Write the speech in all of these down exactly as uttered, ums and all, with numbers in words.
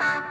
Good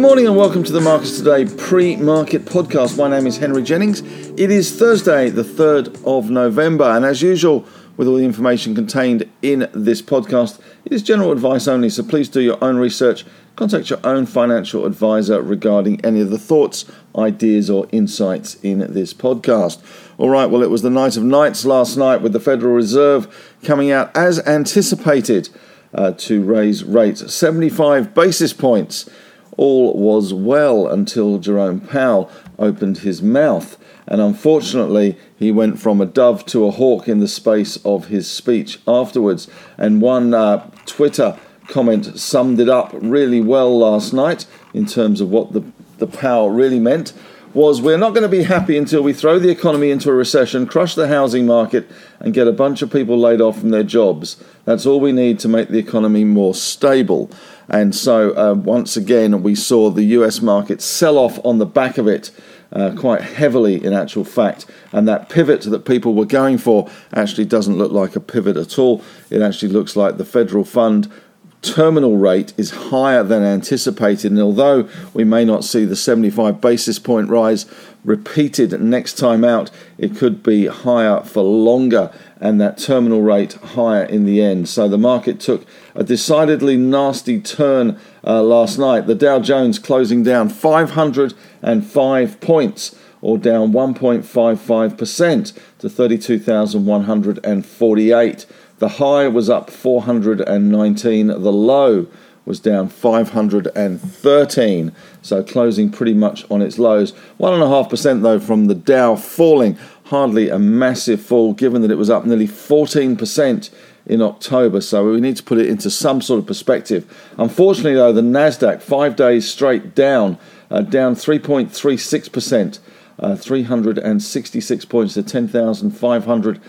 morning and welcome to the Markets Today pre-market podcast. My name is Henry Jennings. It is Thursday, the third of November, and as usual, with all the information contained in this podcast, it is general advice only, so please do your own research. Contact your own financial advisor regarding any of the thoughts, ideas or insights in this podcast. All right, well, it was the night of nights last night with the Federal Reserve coming out as anticipated uh, to raise rates seventy-five basis points. All was well until Jerome Powell opened his mouth. And unfortunately, he went from a dove to a hawk in the space of his speech afterwards. And one uh, Twitter comment summed it up really well last night in terms of what the, the Powell really meant, was we're not going to be happy until we throw the economy into a recession, crush the housing market, and get a bunch of people laid off from their jobs. That's all we need to make the economy more stable. And so, uh, once again, we saw the U S market sell off on the back of it uh, quite heavily, in actual fact. And that pivot that people were going for actually doesn't look like a pivot at all. It actually looks like the federal fund terminal rate is higher than anticipated, and although we may not see the seventy-five basis point rise repeated next time out, it could be higher for longer, and that terminal rate higher in the end. So the market took a decidedly nasty turn uh, last night. The Dow Jones closing down five hundred five points, or down one point five five percent to thirty-two thousand one hundred forty-eight. The high was up four hundred nineteen, the low was down five hundred thirteen, so closing pretty much on its lows. one point five percent though from the Dow falling, hardly a massive fall given that it was up nearly fourteen percent in October, so we need to put it into some sort of perspective. Unfortunately though, the NASDAQ, five days straight down, uh, down three point three six percent. Uh, three hundred sixty-six points to ten thousand five hundred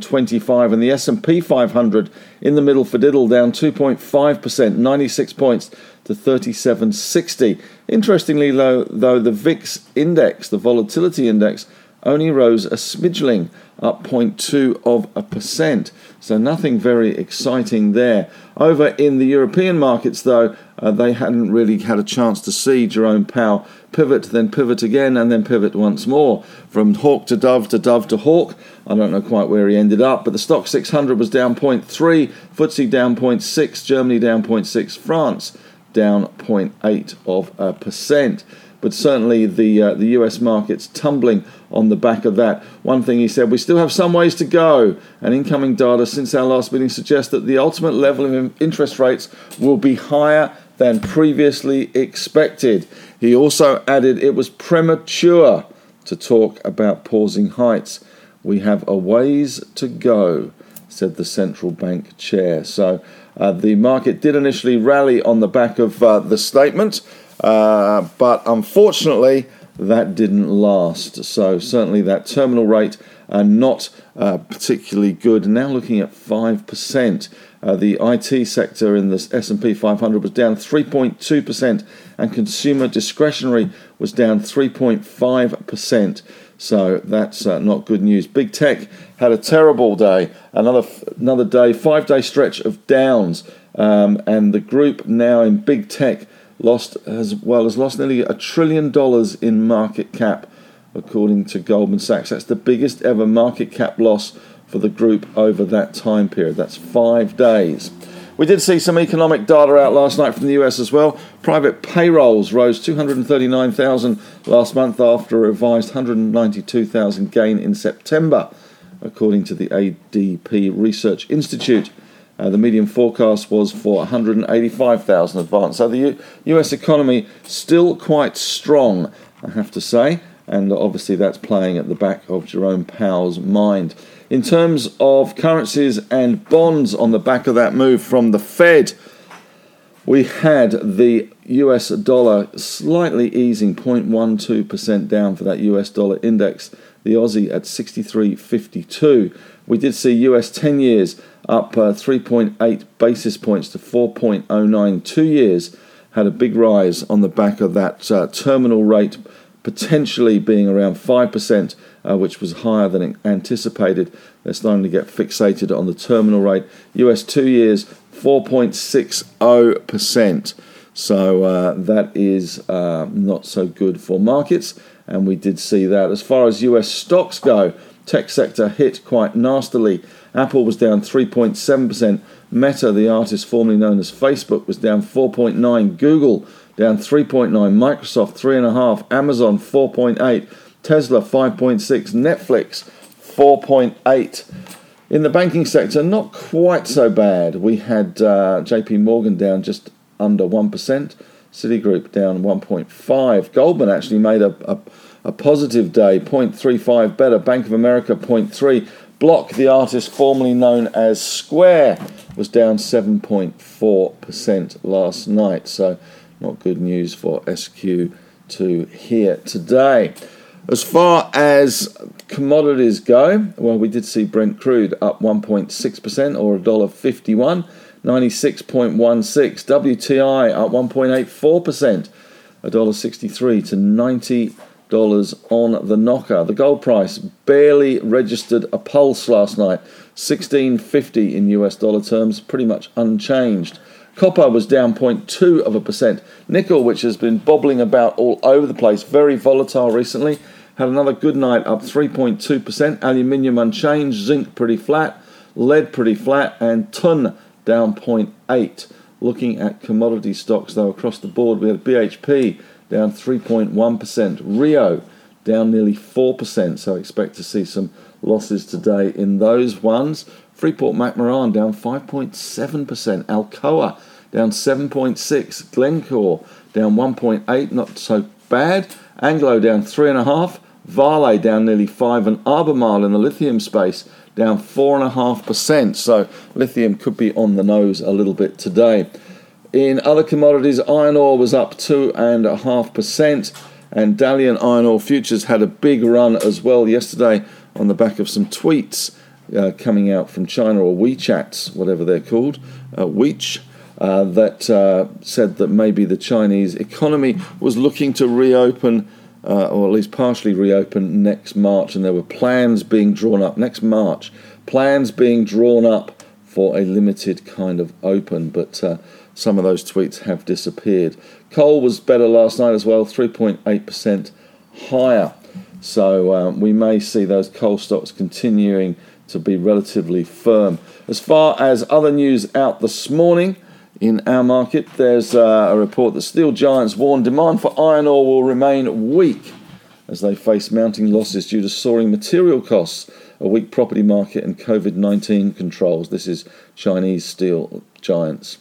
twenty-five, and the S and P five hundred in the middle for diddle, down two point five percent, ninety-six points to thirty-seven sixty. Interestingly though, though the V I X index, the volatility index, only rose a smidgeling, up zero point two of a percent. So nothing very exciting there. Over in the European markets, though, uh, they hadn't really had a chance to see Jerome Powell pivot, then pivot again, and then pivot once more. From hawk to dove to dove to hawk, I don't know quite where he ended up, but the Stock six hundred was down zero point three, F T S E down zero point six, Germany down zero point six, France down zero point eight of a percent. But certainly the uh, the U S market's tumbling on the back of that. One thing he said, we still have some ways to go, and incoming data since our last meeting suggests that the ultimate level of interest rates will be higher than previously expected. He also added it was premature to talk about pausing hikes. We have a ways to go, said the central bank chair. So uh, the market did initially rally on the back of uh, the statement, Uh, but unfortunately, that didn't last. So certainly that terminal rate uh, not uh, particularly good. Now looking at five percent. Uh, the I T sector in the S and P five hundred was down three point two percent, and consumer discretionary was down three point five percent. So that's uh, not good news. Big tech had a terrible day. Another another day, five-day stretch of downs. Um, and the group now in big tech lost as well as lost nearly a trillion dollars in market cap, according to Goldman Sachs. That's the biggest ever market cap loss for the group over that time period. That's five days. We did see some economic data out last night from the U S as well. Private payrolls rose two hundred thirty-nine thousand last month after a revised one hundred ninety-two thousand gain in September, according to the A D P Research Institute. Uh, the median forecast was for one hundred eighty-five thousand advance. So the U- US economy still quite strong, I have to say, and obviously that's playing at the back of Jerome Powell's mind. In terms of currencies and bonds on the back of that move from the Fed, we had the U S dollar slightly easing, zero point one two percent down for that U S dollar index. The Aussie at sixty-three fifty-two. We did see U S ten years up uh, three point eight basis points to four point oh nine. Two years had a big rise on the back of that uh, terminal rate potentially being around five percent, uh, which was higher than anticipated. They're starting to get fixated on the terminal rate. U S two years, four point six zero percent. So uh, that is uh, not so good for markets, and we did see that. As far as U S stocks go, tech sector hit quite nastily. Apple was down three point seven percent. Meta, the artist formerly known as Facebook, was down four point nine percent. Google down three point nine percent. Microsoft three point five percent. Amazon four point eight percent. Tesla five point six percent. Netflix four point eight percent. In the banking sector, not quite so bad. We had uh, J P Morgan down just under one percent. Citigroup down one point five percent. Goldman actually made a, a, a positive day, zero point three five percent better. Bank of America, zero point three percent. Block, the artist formerly known as Square, was down seven point four percent last night. So not good news for S Q to hear today. As far as commodities go, well, we did see Brent crude up one point six percent or one dollar fifty-one. ninety-six point one six. W T I up one point eight four percent, one dollar sixty-three to ninety dollars on the knocker. The gold price barely registered a pulse last night, sixteen fifty in U S dollar terms, pretty much unchanged. Copper was down zero point two of a percent. Nickel, which has been bobbling about all over the place, very volatile recently, had another good night, up three point two percent. Aluminium unchanged, zinc pretty flat, lead pretty flat, and tin down zero point eight. Looking at commodity stocks, though, across the board, we had B H P down three point one percent. Rio down nearly four percent, so expect to see some losses today in those ones. Freeport-McMoran down five point seven percent. Alcoa down seven point six percent. Glencore down one point eight percent, not so bad. Anglo down three point five percent. Vale down nearly five percent. And Albemarle in the lithium space down four point five percent, so lithium could be on the nose a little bit today. In other commodities, iron ore was up two point five percent, and Dalian Iron Ore Futures had a big run as well yesterday on the back of some tweets uh, coming out from China, or WeChats, whatever they're called, uh, Weech, uh, that uh, said that maybe the Chinese economy was looking to reopen Uh, or at least partially reopen next March, and there were plans being drawn up next March, plans being drawn up for a limited kind of open, but uh, some of those tweets have disappeared. Coal was better last night as well, three point eight percent higher, so um, we may see those coal stocks continuing to be relatively firm. As far as other news out this morning, in our market, there's uh, a report that steel giants warn demand for iron ore will remain weak as they face mounting losses due to soaring material costs, a weak property market and COVID nineteen controls. This is Chinese steel giants.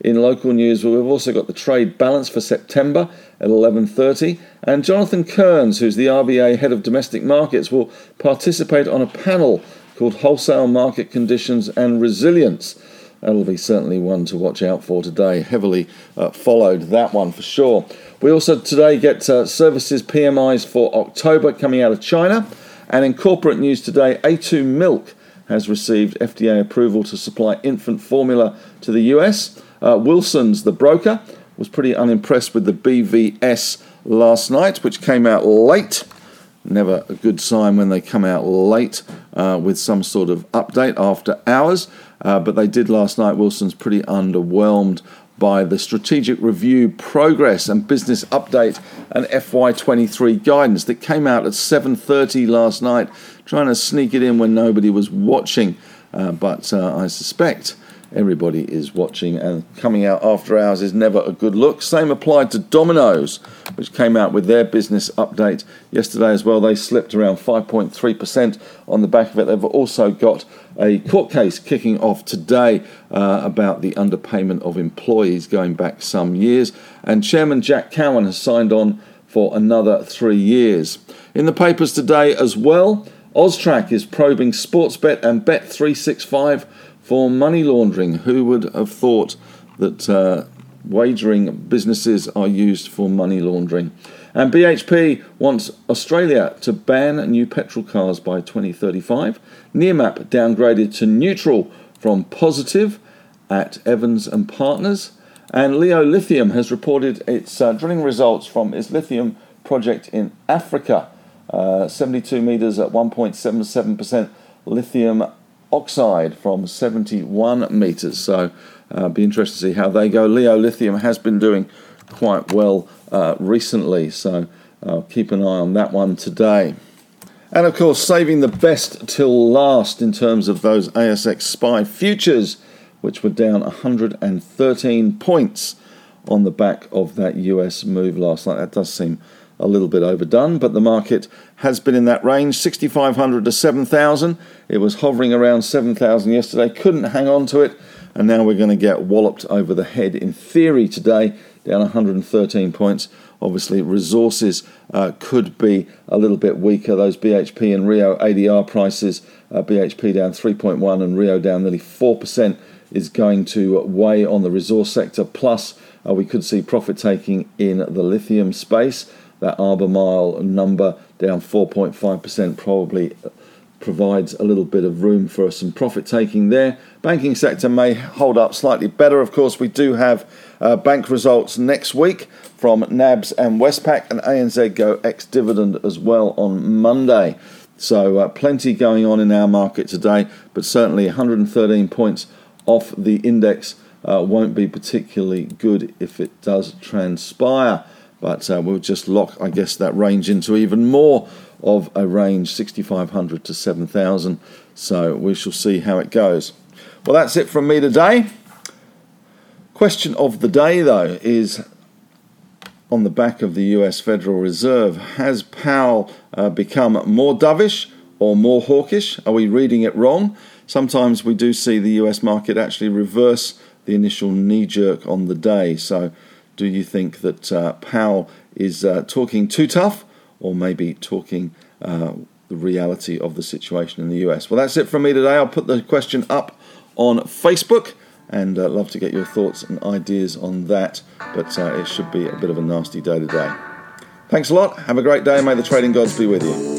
In local news, we've also got the trade balance for September at eleven thirty, and Jonathan Kearns, who's the R B A head of domestic markets, will participate on a panel called Wholesale Market Conditions and Resilience. That'll be certainly one to watch out for today. Heavily uh, followed that one for sure. We also today get uh, services P M Is for October coming out of China. And in corporate news today, A two Milk has received F D A approval to supply infant formula to the U S. Uh, Wilson's, the broker, was pretty unimpressed with the B V S last night, which came out late. Never a good sign when they come out late uh, with some sort of update after hours. Uh, but they did last night. Wilson's pretty underwhelmed by the strategic review progress and business update and F Y twenty-three guidance that came out at seven thirty last night, trying to sneak it in when nobody was watching. Uh, but uh, I suspect everybody is watching, and coming out after hours is never a good look. Same applied to Domino's, which came out with their business update yesterday as well. They slipped around five point three percent on the back of it. They've also got a court case kicking off today uh, about the underpayment of employees going back some years. And Chairman Jack Cowan has signed on for another three years. In the papers today as well, Oztrak is probing Sportsbet and Bet three sixty-five for money laundering. Who would have thought that uh, wagering businesses are used for money laundering? And B H P wants Australia to ban new petrol cars by twenty thirty-five. Nearmap downgraded to neutral from positive at Evans and Partners. And Leo Lithium has reported its uh, drilling results from its lithium project in Africa. Uh, seventy-two meters at one point seven seven percent lithium oxide from seventy-one meters. So uh, be interested to see how they go. Leo Lithium has been doing quite well uh, recently, so uh, keep an eye on that one today. And of course, saving the best till last in terms of those A S X S P Y futures, which were down one hundred thirteen points on the back of that U S move last night. That does seem a little bit overdone, but the market has been in that range, sixty-five hundred to seven thousand. It was hovering around seven thousand yesterday, couldn't hang on to it, and now we're going to get walloped over the head in theory today, down one hundred thirteen points. Obviously, resources uh, could be a little bit weaker. Those B H P and Rio A D R prices, uh, B H P down three point one and Rio down nearly four percent, is going to weigh on the resource sector. Plus, uh, we could see profit taking in the lithium space. That Albemarle number down four point five percent probably provides a little bit of room for some profit taking there. Banking sector may hold up slightly better. Of course, we do have uh, bank results next week from NABs and Westpac, and A N Z go ex-dividend as well on Monday. So uh, plenty going on in our market today, but certainly one hundred thirteen points off the index uh, won't be particularly good if it does transpire. But uh, we'll just lock, I guess, that range into even more of a range, sixty-five hundred to seven thousand. So we shall see how it goes. Well, that's it from me today. Question of the day, though, is on the back of the U S Federal Reserve. Has Powell uh, become more dovish or more hawkish? Are we reading it wrong? Sometimes we do see the U S market actually reverse the initial knee-jerk on the day. So do you think that uh, Powell is uh, talking too tough, or maybe talking uh, the reality of the situation in the U S? Well, that's it from me today. I'll put the question up on Facebook, and uh, love to get your thoughts and ideas on that. But uh, it should be a bit of a nasty day today. Thanks a lot. Have a great day, and may the trading gods be with you.